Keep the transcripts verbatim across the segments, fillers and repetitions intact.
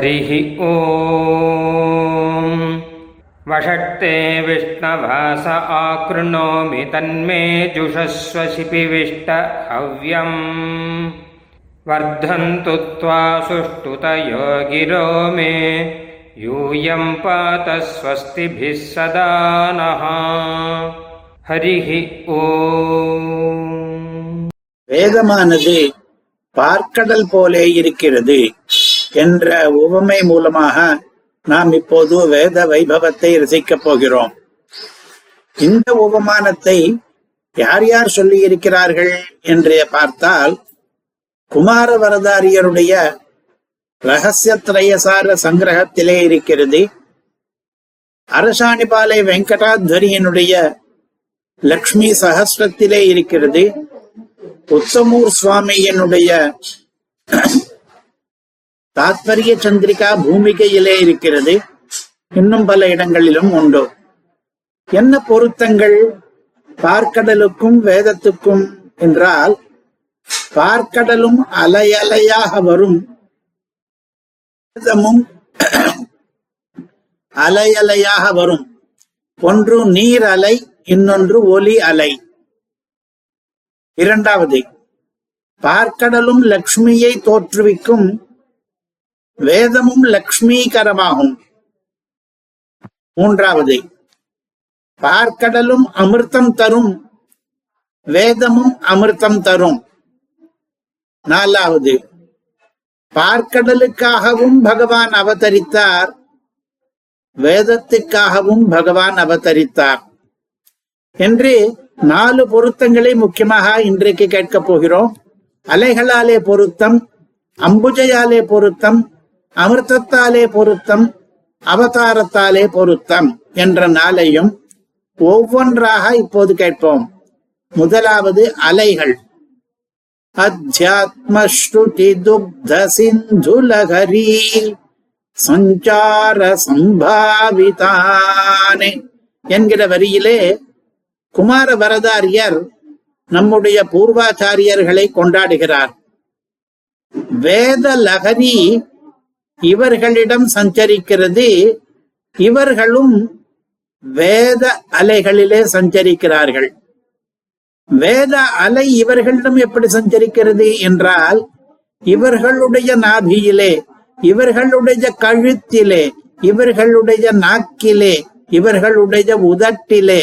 ஹரிஹி ஓம். வஷட்டே விஷ்ணவாஸ ஆக்ருணோமி தன்மே ஜுஷஸ்வ சிபிவிஷ்ட ஹவ்யம். வர்தந்து த்வா சுஷ்டுதயோ கிரோ மே யூயம் பாத ஸ்வஸ்திபிஸ் சதா நஹ. ஹரிஹி ஓம். வேதமானது பார்க்கடல் போலே இருக்கிறது என்ற உவமை மூலமாக நாம் இப்போது வேத வைபவத்தை ரசிக்கப் போகிறோம். இந்த உபமானத்தை யார் யார் சொல்லி இருக்கிறார்கள் என்று பார்த்தால், குமாரவரதாரியருடைய ரகசிய திரையசார சங்கிரகத்திலே இருக்கிறது, அரசாணிபாலை வெங்கடாத்வரியனுடைய லக்ஷ்மி சகஸ்ரத்திலே இருக்கிறது, உத்தமூர் சுவாமியனுடைய தாத்பரிய சந்திரிகா பூமிகையிலே இருக்கிறது, இன்னும் பல இடங்களிலும் உண்டு. என்ன பொருத்தங்கள் பார்க்கடலுக்கும் வேதத்துக்கும் என்றால், பார்க்கடலும் அலையலையாக வரும், வேதமும் அலையலையாக வரும். ஒன்று நீர் அலை, இன்னொன்று ஒலி அலை. இரண்டாவது, பார்க்கடலும் லக்ஷ்மியை தோற்றுவிக்கும், வேதமும் லக்ஷ்மீகரமாகும். மூன்றாவது, பார்க்கடலும் அமிர்தம் தரும், வேதமும் அமிர்தம் தரும். நாலாவது, பார்க்கடலுக்காகவும் பகவான் அவதரித்தார், வேதத்துக்காகவும் பகவான் அவதரித்தார் என்று நாலு பொருத்தங்களை முக்கியமாக இன்றைக்கு கேட்கப் போகிறோம். அலைகளாலே பொருத்தம், அம்புஜையாலே பொருத்தம், அமிர்தத்தாலே பொருத்தம், அவதாரத்தாலே பொருத்தம் என்ற நாளையும் ஒவ்வொன்றாக இப்போது கேட்போம். முதலாவது அலைகள். அத்யாத்ம ஸ்ருதி துக்த சிந்து லகரி சஞ்சார சம்பாவிதானே என்கிற வரியிலே குமார வரதாரியர் நம்முடைய பூர்வாச்சாரியர்களை கொண்டாடுகிறார். வேத லகரி இவர்களிடம் சஞ்சரிக்கிறது, இவர்களும் வேத அலைகளிலே சஞ்சரிக்கிறார்கள். வேத அலை இவர்களிடம் எப்படி சஞ்சரிக்கிறது என்றால், இவர்களுடைய நாபியிலே, இவர்களுடைய கழுத்திலே, இவர்களுடைய நாக்கிலே, இவர்களுடைய உதட்டிலே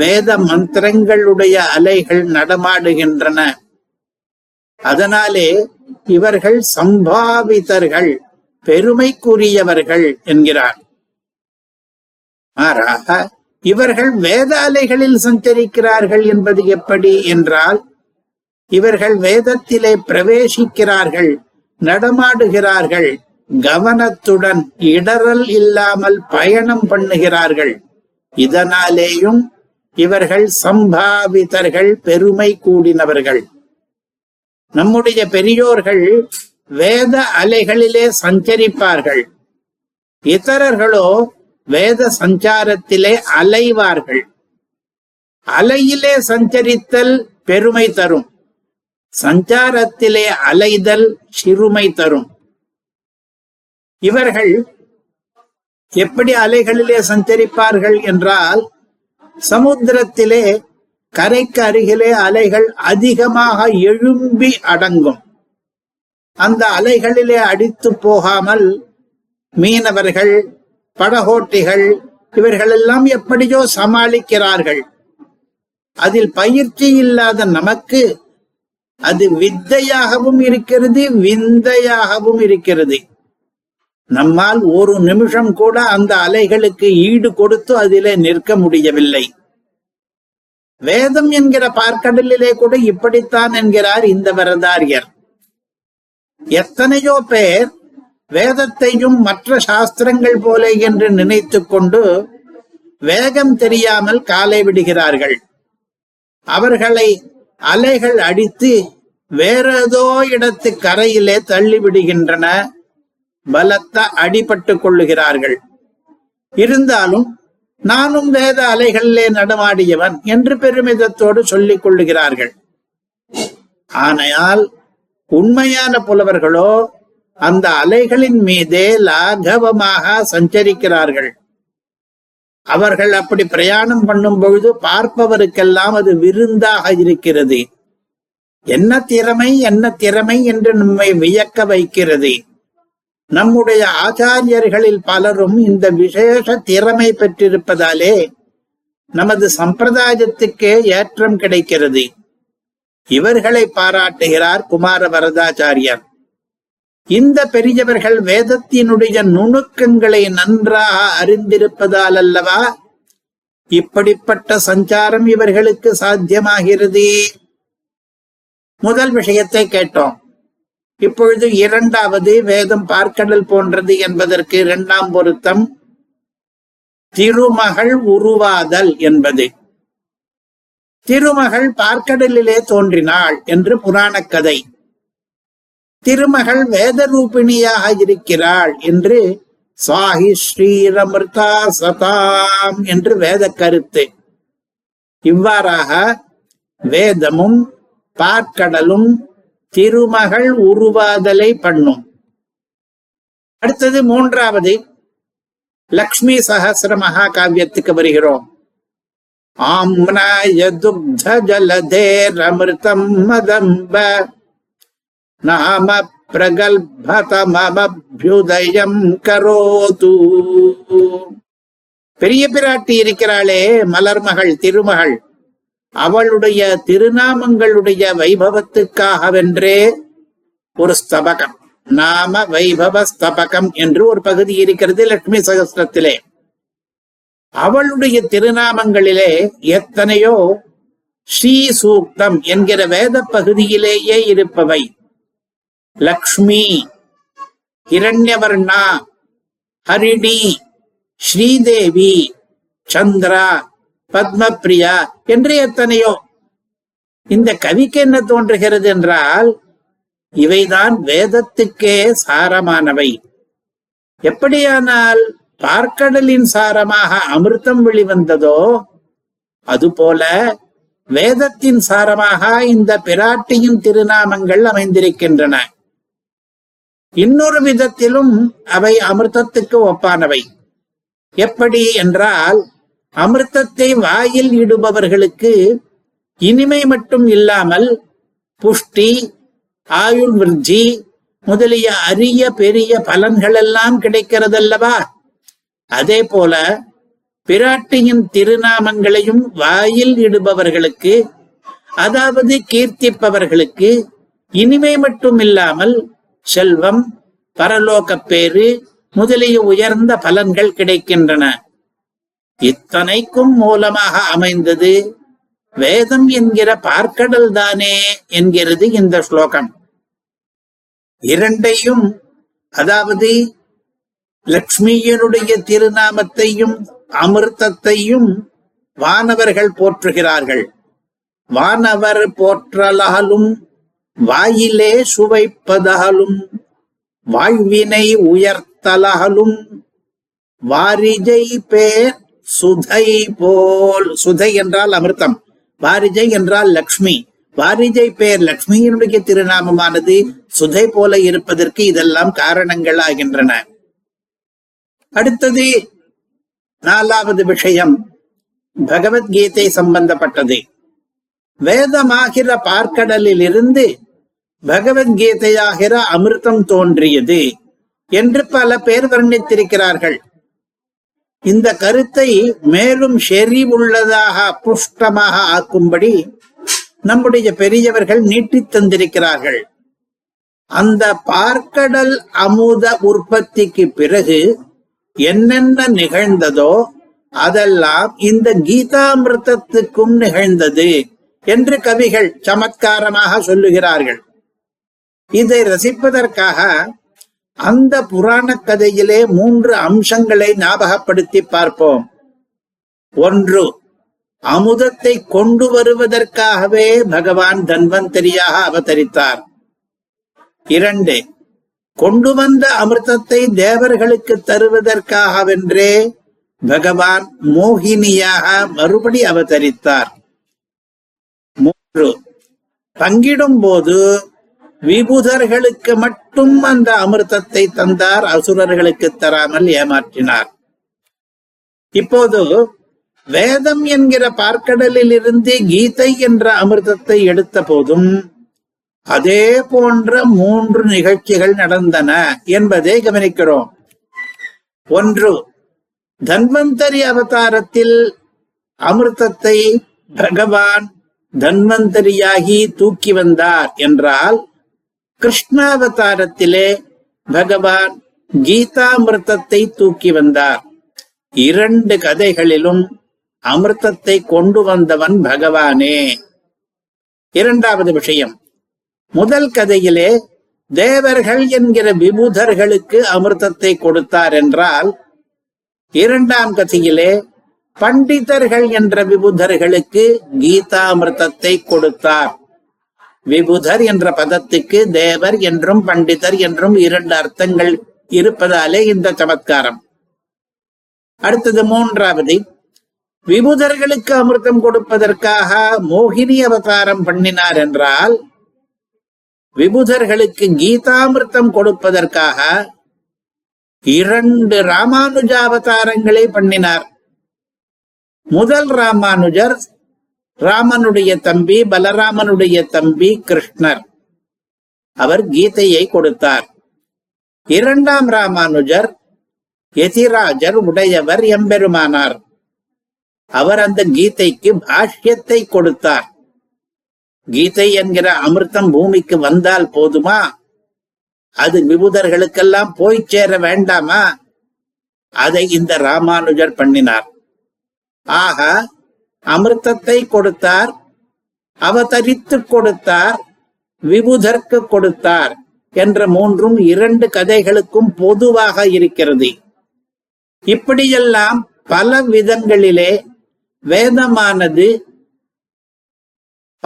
வேத மந்திரங்களுடைய அலைகள் நடமாடுகின்றன. அதனாலே இவர்கள் சம்பாவிதர்கள், பெருமைக்குரியவர்கள் என்கிறார். மாறாக இவர்கள் வேத அலைகளில் சஞ்சரிக்கிறார்கள் என்பது எப்படி என்றால், இவர்கள் வேதத்திலே பிரவேசிக்கிறார்கள், நடமாடுகிறார்கள், கவனத்துடன் இடரல் இல்லாமல் பயணம் பண்ணுகிறார்கள். இதனாலேயும் இவர்கள் சம்பாவிதர்கள், பெருமை கூடினவர்கள். நம்முடைய பெரியோர்கள் வேத அலைகளிலே சஞ்சரிப்பார்கள், இத்தரர்களோ வேத சஞ்சாரத்திலே அலைவார்கள். அலையிலே சஞ்சரித்தல் பெருமை தரும், சஞ்சாரத்திலே அலைதல் சிறுமை தரும். இவர்கள் எப்படி அலைகளிலே சஞ்சரிப்பார்கள் என்றால், சமுத்திரத்திலே கரைக்கு அருகிலே அலைகள் அதிகமாக எழும்பி அடங்கும். அந்த அலைகளிலே அடித்து போகாமல் மீனவர்கள், படகோட்டிகள் இவர்களெல்லாம் எப்படியோ சமாளிக்கிறார்கள். அதில் பயிற்சி இல்லாத நமக்கு அது வித்தையாகவும் இருக்கிறது, விந்தையாகவும் இருக்கிறது. நம்மால் ஒரு நிமிஷம் கூட அந்த அலைகளுக்கு ஈடு கொடுத்து அதிலே நிற்க முடியவில்லை. வேதம் என்கிற பார்க்கடலிலே கூட இப்படித்தான் என்கிறார் இந்த வரதாரியர். எத்தனையோ பேர் வேதத்தையும் மற்ற சாஸ்திரங்கள் போல என்று நினைத்து கொண்டு வேகம் தெரியாமல் காலை விடுகிறார்கள். அவர்களை அலைகள் அடித்து வேறேதோ இடத்து கரையிலே தள்ளிவிடுகின்றன, பலத்த அடிபட்டு கொள்ளுகிறார்கள். இருந்தாலும் நானும் வேத அலைகளிலே நடமாடியவன் என்று பெருமிதத்தோடு சொல்லிக் கொள்ளுகிறார்கள். ஆனால் உண்மையான புலவர்களோ அந்த அலைகளின் மீதே லாகவமாக சஞ்சரிக்கிறார்கள். அவர்கள் அப்படி பிரயாணம் பண்ணும் பொழுது பார்ப்பவருக்கெல்லாம் அது விருந்தாக இருக்கிறது. என்ன திறமை என்ன திறமை என்று நம்மை வியக்க வைக்கிறது. நம்முடைய ஆச்சாரியர்களில் பலரும் இந்த விசேஷ திறமை பெற்றிருப்பதாலே நமது சம்பிரதாயத்துக்கே ஏற்றம் கிடைக்கிறது. இவர்களை பாராட்டுகிறார் குமார வரதாச்சாரியர். இந்த பெரியவர்கள் வேதத்தினுடைய நுணுக்கங்களை நன்றாக அறிந்திருப்பதால் அல்லவா இப்படிப்பட்ட சஞ்சாரம் இவர்களுக்கு சாத்தியமாகிறது. முதல் விஷயத்தை கேட்டோம். இப்பொழுது இரண்டாவது, வேதம் பார்க்கடல் போன்றது என்பதற்கு இரண்டாம் பொருத்தம் திருமகள் உருவாதல் என்பது. திருமகள் பார்க்கடலிலே தோன்றினாள் என்று புராண கதை. திருமகள் வேதரூபிணியாக இருக்கிறாள் என்று சாஹி ஸ்ரீரமிர்தா சதாம் என்று வேத கருத்து. இவ்வாறாக வேதமும் பார்க்கடலும் திருமகள் உருவாதலை பண்ணும். அடுத்தது மூன்றாவது, லக்ஷ்மி சஹஸ்ர மகா காவியத்துக்கு வருகிறோம். ஆம்னாய துக்த ஜலதே ரமிர்தம் மதம்ப நாம பிரகல்பதமப்யுதயம் கரோது. பெரிய பிராட்டி இருக்கிறாளே மலர்மகள் திருமகள், அவளுடைய திருநாமங்களுடைய வைபவத்துக்காக வென்றே ஒரு ஸ்தபகம், நாம வைபவ ஸ்தபகம் என்று ஒரு பகுதி இருக்கிறது லட்சுமி சகஸ்ரத்திலே. அவளுடைய திருநாமங்களிலே எத்தனையோ ஸ்ரீ சூக்தம் என்கிற வேத பகுதியிலேயே இருப்பவை. லக்ஷ்மி, இரண்யவர்ணா, ஹரிணி, ஸ்ரீதேவி, சந்திரா, பத்மபிரியா என்று எத்தனையோ. இந்த கவிக்கு என்ன தோன்றுகிறது என்றால் இவைதான் வேதத்துக்கே சாரமானவை. எப்படியானால் பார்க்கடலின் சாரமாக அமிர்தம் வெளிவந்ததோ அதுபோல வேதத்தின் சாரமாக இந்த பிராட்டியின் திருநாமங்கள் அமைந்திருக்கின்றன. இன்னொரு விதத்திலும் அவை அமிர்தத்துக்கு ஒப்பானவை. எப்படி என்றால் அமிர்தத்தை வாயில் இடுபவர்களுக்கு இனிமை மட்டும் இல்லாமல் புஷ்டி, ஆயுள் விருத்தி முதலிய அரிய பெரிய பலன்கள் எல்லாம் கிடைக்கிறதல்லவா. அதே போல பிராட்டியின் திருநாமங்களையும் வாயில் இடுபவர்களுக்கு, அதாவது கீர்த்திப்பவர்களுக்கு, இனிமை மட்டும் இல்லாமல் செல்வம், பரலோக பேறு முதலிய உயர்ந்த பலன்கள் கிடைக்கின்றன. இத்தனைக்கும் மூலமாக அமைந்தது வேதம் என்கிற பார்க்கடல் தானே என்கிறது இந்த ஸ்லோகம். இரண்டையும், அதாவது லக்ஷ்மியனுடைய திருநாமத்தையும் அமிர்தத்தையும் வானவர்கள் போற்றுகிறார்கள். வானவர் போற்றலாலும் வாயிலே சுவைப்பதாலும் வாழ்வினை உயர்த்தலாலும் வாரிஜை பேர் சுதை போல். சுதை என்றால் அமிர்தம், வாரிஜை என்றால் லக்ஷ்மி. வாரிஜை பேர் லக்ஷ்மியினுடைய திருநாமமானது சுதை போல இருப்பதற்கு இதெல்லாம் காரணங்கள் ஆகின்றன. அடுத்தது நாலாவது விஷயம் பகவத்கீதை சம்பந்தப்பட்டது. வேதமாகிற பார்க்கடலில் இருந்து பகவத்கீதையாகிற அமிர்தம் தோன்றியது என்று பல பேர் வர்ணித்திருக்கிறார்கள். இந்த கருத்தை மேலும் செறி உள்ளதாக புஷ்டமாக ஆக்கும்படி நம்முடைய பெரியவர்கள் நீட்டித் தந்திருக்கிறார்கள். அந்த பார்க்கடல் அமுத உற்பத்திக்கு பிறகு என்னென்ன நிகழ்ந்ததோ அதெல்லாம் இந்த கீதாமிர்தத்துக்கும் நிகழ்ந்தது என்று கவிகள் சமத்காரமாக சொல்லுகிறார்கள். இதை ரசிப்பதற்காக அந்த புராண கதையிலே மூன்று அம்சங்களை ஞாபகப்படுத்தி பார்ப்போம். ஒன்று, அமுதத்தை கொண்டு வருவதற்காகவே பகவான் தன்வந்தரியாக அவதரித்தார். இரண்டு, கொண்டு வந்த அமிர்தத்தை தேவர்களுக்கு தருவதற்காகவென்றே பகவான் மோகினியாக மறுபடி அவதரித்தார். மூன்று, பங்கிடும் போது விபூதர்களுக்கு மட்டும் அந்த அமிர்தத்தை தந்தார், அசுரர்களுக்கு தராமல் ஏமாற்றினார். இப்போது வேதம் என்கிற பார்க்கடலில் இருந்து கீதை என்ற அமிர்தத்தை எடுத்த போதும் அதே போன்ற மூன்று நிகழ்ச்சிகள் நடந்தன என்பதை கவனிக்கிறோம். ஒன்று, தன்வந்தரி அவதாரத்தில் அமிர்தத்தை பகவான் தன்வந்தரியாகி தூக்கி வந்தார் என்றால், கிருஷ்ணாவதாரத்திலே பகவான் கீதாமிர்தத்தை தூக்கி வந்தார். இரண்டு கதைகளிலும் அமிர்தத்தை கொண்டு வந்தவன் பகவானே. இரண்டாவது விஷயம், முதல் கதையிலே தேவர்கள் என்கிற விபூதர்களுக்கு அமிர்தத்தை கொடுத்தார் என்றால், இரண்டாம் கதையிலே பண்டிதர்கள் என்ற விபூதர்களுக்கு கீதாமிர்தத்தை கொடுத்தார். விபூதர் என்ற பதத்துக்கு தேவர் என்றும் பண்டிதர் என்றும் இரண்டு அர்த்தங்கள் இருப்பதாலே இந்த சமத்காரம். அடுத்தது மூன்றாவது, விபூதர்களுக்கு அமிர்தம் கொடுப்பதற்காக மோகினி அவதாரம் பண்ணினார் என்றால், விபூதர்களுக்கு கீதாமிர்தம் கொடுப்பதற்காக இரண்டு ராமானுஜாவதாரங்களை பண்ணினார். முதல் ராமானுஜர் ராமனுடைய தம்பி, பலராமனுடைய தம்பி கிருஷ்ணர், அவர் கீதையை கொடுத்தார். இரண்டாம் ராமானுஜர் யதிராஜர், உடையவர், எம்பெருமானார், அவர் அந்த கீதைக்கு பாஷ்யத்தை கொடுத்தார். கீதை என்கிற அமிர்தம் பூமிக்கு வந்தால் போதுமா? அது விபூதர்களுக்கெல்லாம் போய் சேர வேண்டாமா? அதை இந்த ராமானுஜர் பண்ணினார். ஆக அமிர்தத்தை கொடுத்தார், அவதரித்து கொடுத்தார், விபூதர்க்கு கொடுத்தார் என்ற மூன்றும் இரண்டு கதைகளுக்கும் பொதுவாக இருக்கிறது. இப்படியெல்லாம் பல விதங்களிலே வேதமானது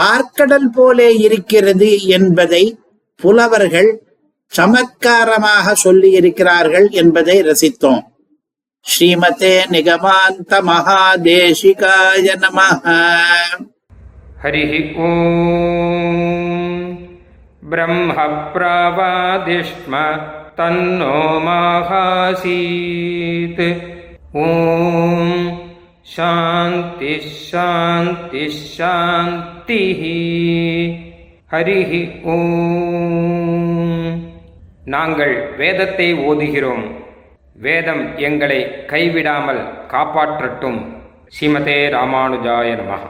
பார்க்கடல் போலே இருக்கிறது என்பதை புலவர்கள் சமத்காரமாக சொல்லி இருக்கிறார்கள் என்பதை ரசித்தோம். ஸ்ரீமதே நிகமாந்த மகாதேசிகாய நமஹ. ஹரிஹி ஓம். பிரம்ம ப்ரவாதிஷ்ம தன்னோ மகாசீத். ஓம் சாந்தி சாந்தி சாந்தி. ஹரிஹி ஓம். நாங்கள் வேதத்தை ஓதுகிறோம், வேதம் எங்களை கைவிடாமல் காப்பாற்றட்டும். ஸ்ரீமதே ராமானுஜாய நமஹ.